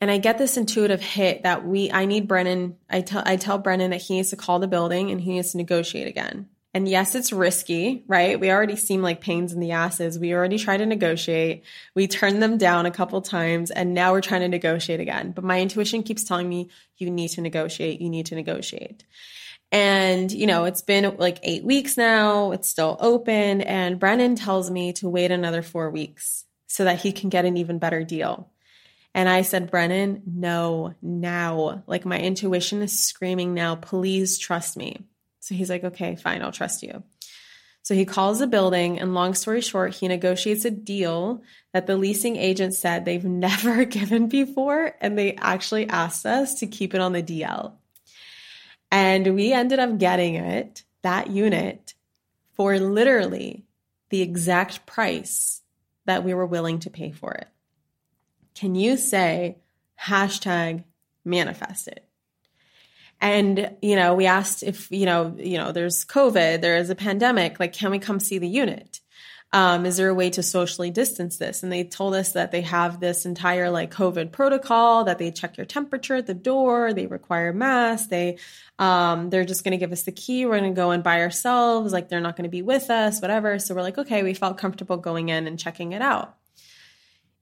And I get this intuitive hit that we I need Brennan, I tell I tell Brennan that he needs to call the building and he needs to negotiate again. And yes, it's risky, right? We already seem like pains in the asses. We already tried to negotiate. We turned them down a couple times, and now we're trying to negotiate again. But my intuition keeps telling me, you need to negotiate, you need to negotiate. And, you know, it's been like eight weeks now. It's still open. And Brennan tells me to wait another four weeks so that he can get an even better deal. And I said, Brennan, no, now. Like my intuition is screaming now. Please trust me. So he's like, okay, fine. I'll trust you. So he calls the building. And long story short, he negotiates a deal that the leasing agent said they've never given before. And they actually asked us to keep it on the D L. And we ended up getting it, that unit, for literally the exact price that we were willing to pay for it. Can you say, hashtag manifest it? And, you know, we asked if, you know, you know, there's COVID, there is a pandemic, like, can we come see the unit? Um, is there a way to socially distance this? And they told us that they have this entire like COVID protocol, that they check your temperature at the door, they require masks, they, um, they're just going to give us the key, we're going to go in by ourselves, like they're not going to be with us, whatever. So we're like, okay, we felt comfortable going in and checking it out.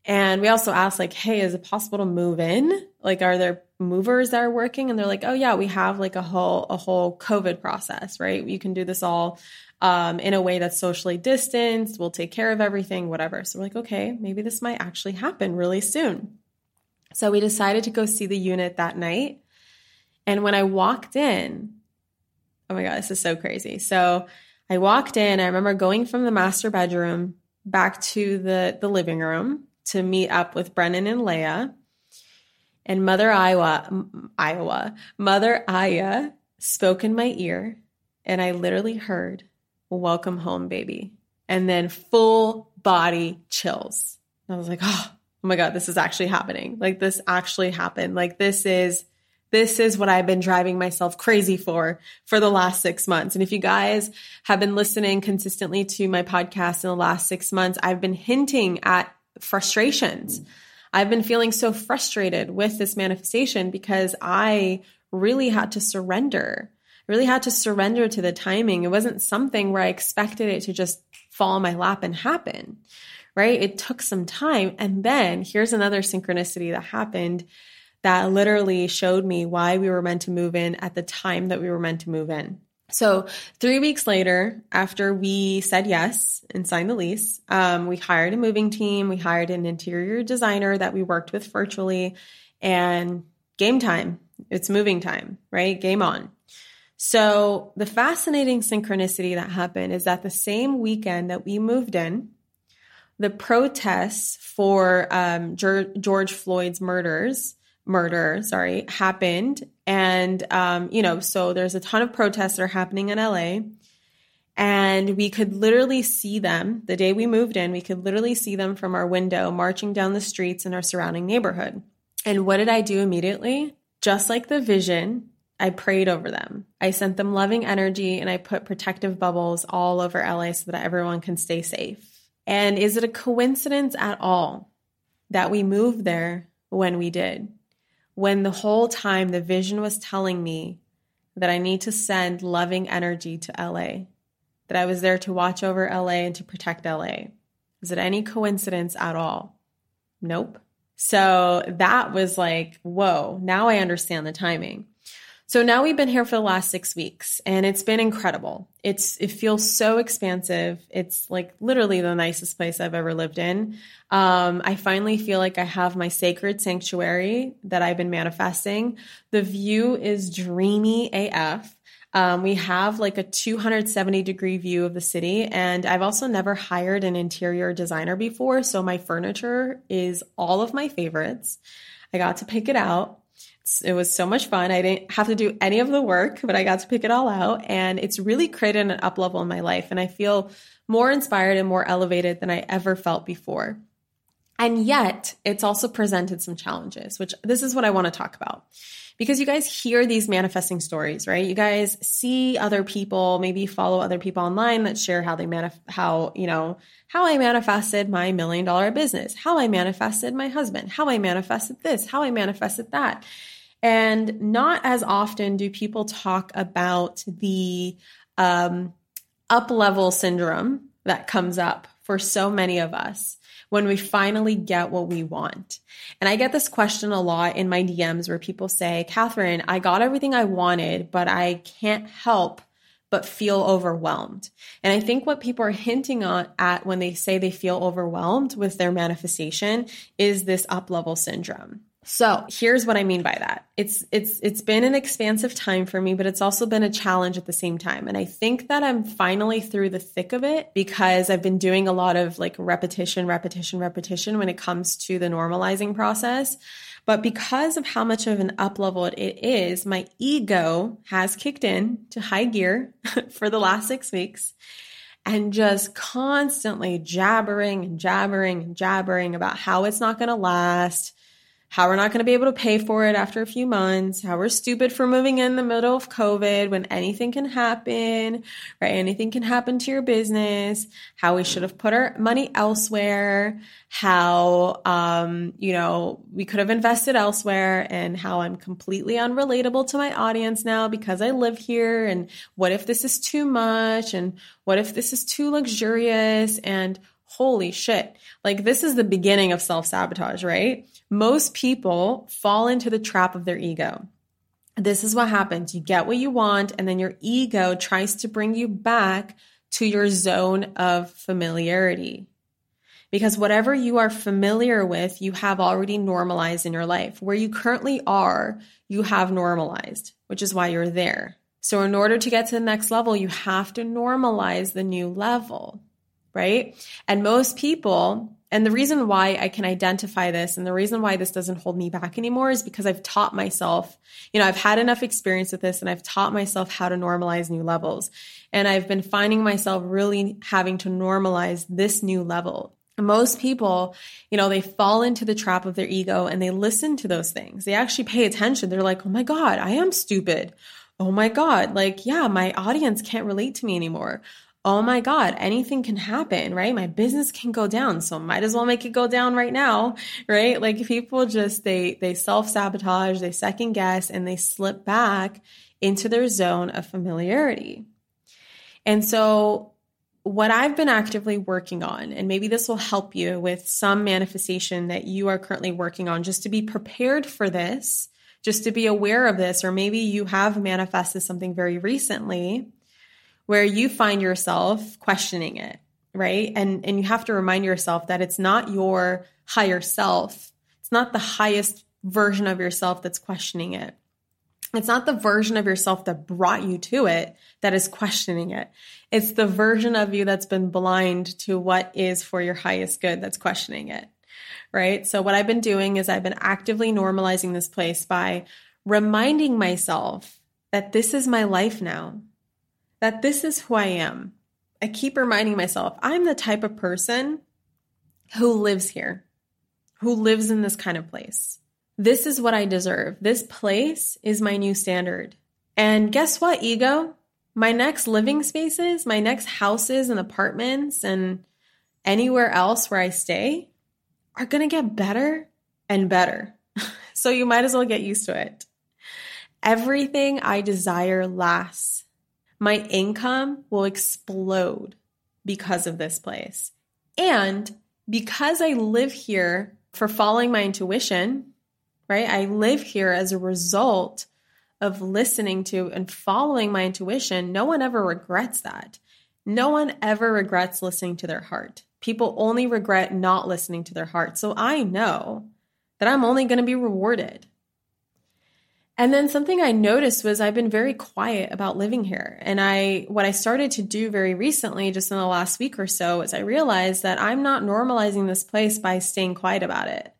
And we also asked like, hey, is it possible to move in? Like, are there movers that are working? And they're like, oh yeah, we have like a whole, a whole COVID process, right? You can do this all Um, in a way that's socially distanced, we'll take care of everything, whatever. So we're like, okay, maybe this might actually happen really soon. So we decided to go see the unit that night. And when I walked in, oh my God, this is so crazy. So I walked in, I remember going from the master bedroom back to the, the living room to meet up with Brennan and Leia. And Mother Iowa, Iowa, Mother Aya spoke in my ear, and I literally heard, welcome home, baby. And then full body chills. I was like, oh, oh my God, this is actually happening. Like this actually happened. Like this is, this is what I've been driving myself crazy for, for the last six months. And if you guys have been listening consistently to my podcast in the last six months, I've been hinting at frustrations. I've been feeling so frustrated with this manifestation because I really had to surrender really had to surrender to the timing. It wasn't something where I expected it to just fall on my lap and happen, right? It took some time. And then here's another synchronicity that happened that literally showed me why we were meant to move in at the time that we were meant to move in. So three weeks later, after we said yes and signed the lease, um, we hired a moving team. We hired an interior designer that we worked with virtually, and game time. It's moving time, right? Game on. So the fascinating synchronicity that happened is that the same weekend that we moved in, the protests for um, George Floyd's murders murder, sorry, happened. And, um, you know, so there's a ton of protests that are happening in L A, and we could literally see them the day we moved in. We could literally see them from our window marching down the streets in our surrounding neighborhood. And what did I do immediately? Just like the vision, I prayed over them. I sent them loving energy, and I put protective bubbles all over L A so that everyone can stay safe. And is it a coincidence at all that we moved there when we did? When the whole time the vision was telling me that I need to send loving energy to L A, that I was there to watch over L A and to protect L A. Is it any coincidence at all? Nope. So that was like, whoa, now I understand the timing. So now we've been here for the last six weeks and it's been incredible. It's, it feels so expansive. It's like literally the nicest place I've ever lived in. Um, I finally feel like I have my sacred sanctuary that I've been manifesting. The view is dreamy A F. Um, we have like a two hundred seventy degree view of the city, and I've also never hired an interior designer before. So my furniture is all of my favorites. I got to pick it out. It was so much fun. I didn't have to do any of the work, but I got to pick it all out. And it's really created an up level in my life. And I feel more inspired and more elevated than I ever felt before. And yet it's also presented some challenges, which this is what I want to talk about. Because you guys hear these manifesting stories, right? You guys see other people, maybe follow other people online that share how they manif- how, you know, how I manifested my million dollar business, how I manifested my husband, how I manifested this, how I manifested that. And not as often do people talk about the um, up-level syndrome that comes up for so many of us when we finally get what we want. And I get this question a lot in my D Ms where people say, Catherine, I got everything I wanted, but I can't help but feel overwhelmed. And I think what people are hinting at when they say they feel overwhelmed with their manifestation is this up-level syndrome. So here's what I mean by that. It's it's it's been an expansive time for me, but it's also been a challenge at the same time. And I think that I'm finally through the thick of it because I've been doing a lot of like repetition, repetition, repetition when it comes to the normalizing process. But because of how much of an up-level it is, my ego has kicked in to high gear for the last six weeks. And just constantly jabbering and jabbering and jabbering about how it's not going to last, how we're not going to be able to pay for it after a few months, how we're stupid for moving in the middle of COVID when anything can happen, right? Anything can happen to your business, how we should have put our money elsewhere, how, um, you know, we could have invested elsewhere, and how I'm completely unrelatable to my audience now because I live here. And what if this is too much? And what if this is too luxurious? And holy shit, like this is the beginning of self-sabotage, right? Most people fall into the trap of their ego. This is what happens. You get what you want, and then your ego tries to bring you back to your zone of familiarity. Because whatever you are familiar with, you have already normalized in your life. Where you currently are, you have normalized, which is why you're there. So in order to get to the next level, you have to normalize the new level, right? And most people... And the reason why I can identify this and the reason why this doesn't hold me back anymore is because I've taught myself, you know, I've had enough experience with this, and I've taught myself how to normalize new levels. And I've been finding myself really having to normalize this new level. Most people, you know, they fall into the trap of their ego and they listen to those things. They actually pay attention. They're like, oh my God, I am stupid. Oh my God. Like, yeah, my audience can't relate to me anymore. Oh my God, anything can happen, right? My business can go down, so might as well make it go down right now, right? Like people just, they they self-sabotage, they second guess, and they slip back into their zone of familiarity. And so what I've been actively working on, and maybe this will help you with some manifestation that you are currently working on, just to be prepared for this, just to be aware of this, or maybe you have manifested something very recently where you find yourself questioning it, right? And, and you have to remind yourself that it's not your higher self. It's not the highest version of yourself that's questioning it. It's not the version of yourself that brought you to it that is questioning it. It's the version of you that's been blind to what is for your highest good that's questioning it, right? So what I've been doing is I've been actively normalizing this place by reminding myself that this is my life now, that this is who I am. I keep reminding myself, I'm the type of person who lives here, who lives in this kind of place. This is what I deserve. This place is my new standard. And guess what, ego? My next living spaces, my next houses and apartments and anywhere else where I stay are going to get better and better. So you might as well get used to it. Everything I desire lasts. My income will explode because of this place. And because I live here for following my intuition, right? I live here as a result of listening to and following my intuition. No one ever regrets that. No one ever regrets listening to their heart. People only regret not listening to their heart. So I know that I'm only going to be rewarded. And then something I noticed was I've been very quiet about living here. And I, what I started to do very recently, just in the last week or so, is I realized that I'm not normalizing this place by staying quiet about it.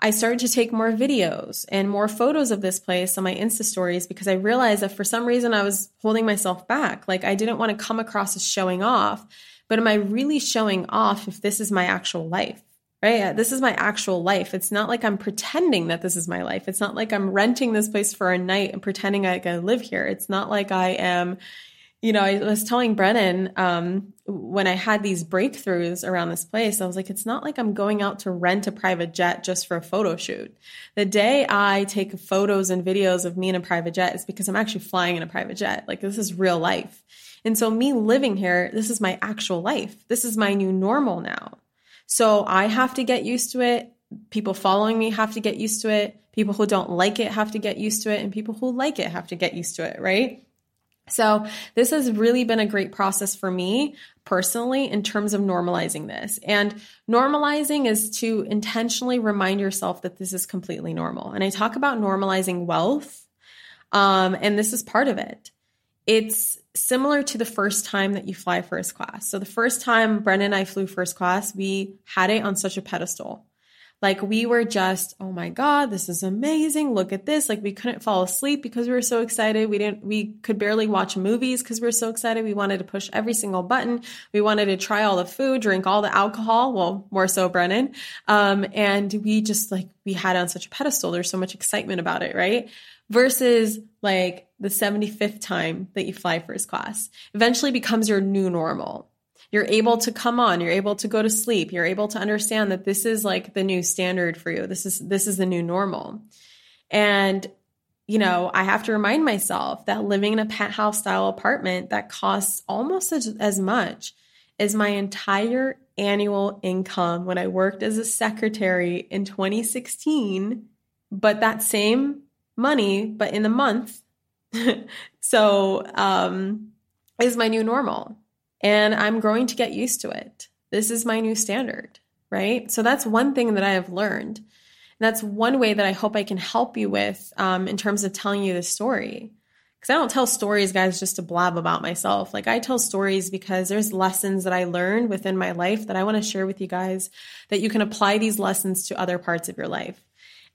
I started to take more videos and more photos of this place on my Insta stories because I realized that for some reason I was holding myself back. Like I didn't want to come across as showing off, but am I really showing off if this is my actual life, right? This is my actual life. It's not like I'm pretending that this is my life. It's not like I'm renting this place for a night and pretending like I live here. It's not like I am, you know, I was telling Brennan um, when I had these breakthroughs around this place, I was like, it's not like I'm going out to rent a private jet just for a photo shoot. The day I take photos and videos of me in a private jet is because I'm actually flying in a private jet. Like this is real life. And so me living here, this is my actual life. This is my new normal now. So I have to get used to it. People following me have to get used to it. People who don't like it have to get used to it. And people who like it have to get used to it, right? So this has really been a great process for me personally in terms of normalizing this. And normalizing is to intentionally remind yourself that this is completely normal. And I talk about normalizing wealth, um, and this is part of it. It's similar to the first time that you fly first class. So the first time Brennan and I flew first class, we had it on such a pedestal. Like we were just, oh my God, this is amazing. Look at this. Like we couldn't fall asleep because we were so excited. We didn't, we could barely watch movies because we were so excited. We wanted to push every single button. We wanted to try all the food, drink all the alcohol. Well, more so Brennan. Um, and we just like, we had it on such a pedestal. There's so much excitement about it, right? Versus like the seventy-fifth time that you fly first class eventually becomes your new normal. You're able to come on, you're able to go to sleep, you're able to understand that this is like the new standard for you. This is this is the new normal. And, you know, I have to remind myself that living in a penthouse style apartment that costs almost as, as much as my entire annual income when I worked as a secretary in twenty sixteen, but that same money, but in the month. So, um, is my new normal. And I'm growing to get used to it. This is my new standard, right? So that's one thing that I have learned. And that's one way that I hope I can help you with um, in terms of telling you this story. Because I don't tell stories, guys, just to blab about myself. Like I tell stories because there's lessons that I learned within my life that I want to share with you guys, that you can apply these lessons to other parts of your life.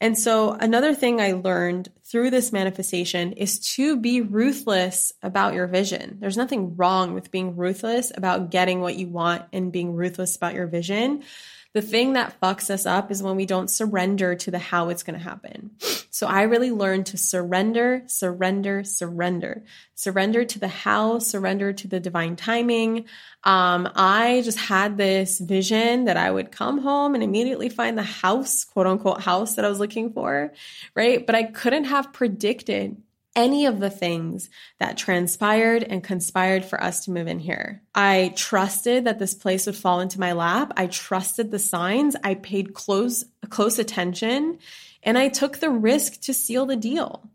And so another thing I learned through this manifestation is to be ruthless about your vision. There's nothing wrong with being ruthless about getting what you want and being ruthless about your vision. The thing that fucks us up is when we don't surrender to the how it's going to happen. So I really learned to surrender, surrender, surrender, surrender to the how, surrender to the divine timing. Um, I just had this vision that I would come home and immediately find the house, quote unquote house that I was looking for, right? But I couldn't have predicted any of the things that transpired and conspired for us to move in here. I trusted that this place would fall into my lap. I trusted the signs. I paid close, close attention, and I took the risk to seal the deal.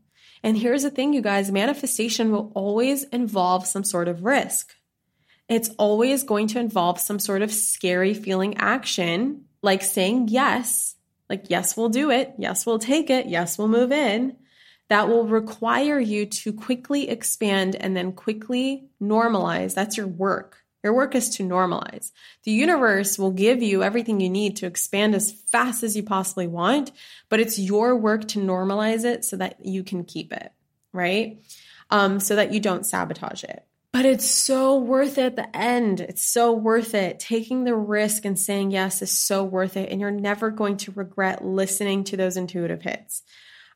And here's the thing, you guys, manifestation will always involve some sort of risk. It's always going to involve some sort of scary feeling action, like saying yes, like, yes, we'll do it. Yes, we'll take it. Yes, we'll move in. That will require you to quickly expand and then quickly normalize. That's your work. Your work is to normalize. The universe will give you everything you need to expand as fast as you possibly want, but it's your work to normalize it so that you can keep it, right? Um, so that you don't sabotage it. But it's so worth it at the end. It's so worth it. Taking the risk and saying yes is so worth it. And you're never going to regret listening to those intuitive hits.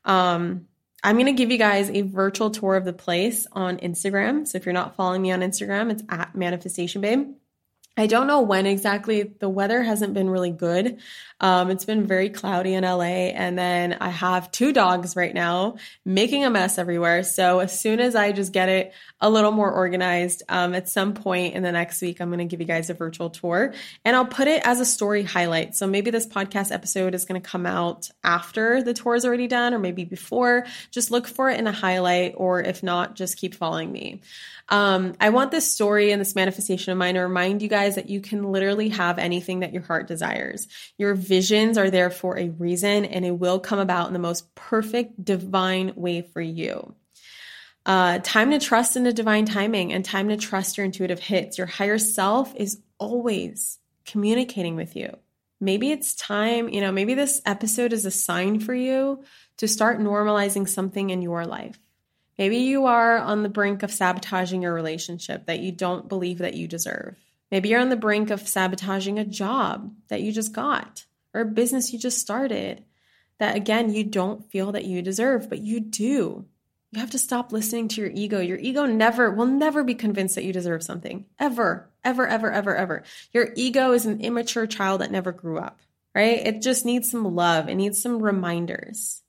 Um, I'm going to give you guys a virtual tour of the place on Instagram. So if you're not following me on Instagram, it's at Manifestation Babe. I don't know when exactly. The weather hasn't been really good. Um, it's been very cloudy in L A. And then I have two dogs right now making a mess everywhere. So as soon as I just get it a little more organized, um, at some point in the next week, I'm going to give you guys a virtual tour and I'll put it as a story highlight. So maybe this podcast episode is going to come out after the tour is already done or maybe before. Just look for it in a highlight, or if not, just keep following me. Um, I want this story and this manifestation of mine to remind you guys that you can literally have anything that your heart desires. Your visions are there for a reason, and it will come about in the most perfect divine way for you. Uh, time to trust in the divine timing and time to trust your intuitive hits. Your higher self is always communicating with you. Maybe it's time, you know, maybe this episode is a sign for you to start normalizing something in your life. Maybe you are on the brink of sabotaging your relationship that you don't believe that you deserve. Maybe you're on the brink of sabotaging a job that you just got or a business you just started that, again, you don't feel that you deserve, but you do. You have to stop listening to your ego. Your ego never will never be convinced that you deserve something, ever, ever, ever, ever, ever. Your ego is an immature child that never grew up, right? It just needs some love. It needs some reminders.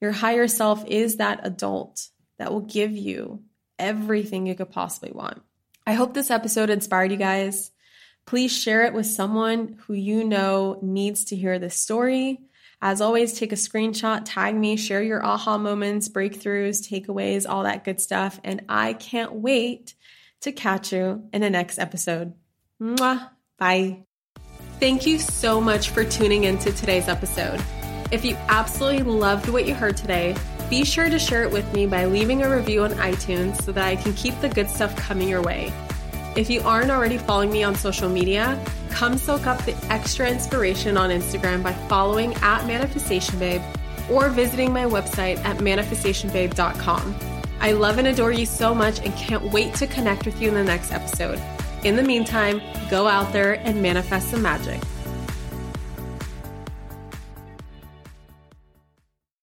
Your higher self is that adult that will give you everything you could possibly want. I hope this episode inspired you guys. Please share it with someone who you know needs to hear this story. As always, take a screenshot, tag me, share your aha moments, breakthroughs, takeaways, all that good stuff. And I can't wait to catch you in the next episode. Mwah. Bye. Thank you so much for tuning into today's episode. If you absolutely loved what you heard today, be sure to share it with me by leaving a review on iTunes so that I can keep the good stuff coming your way. If you aren't already following me on social media, come soak up the extra inspiration on Instagram by following at Manifestation Babe or visiting my website at manifestation babe dot com. I love and adore you so much and can't wait to connect with you in the next episode. In the meantime, go out there and manifest some magic.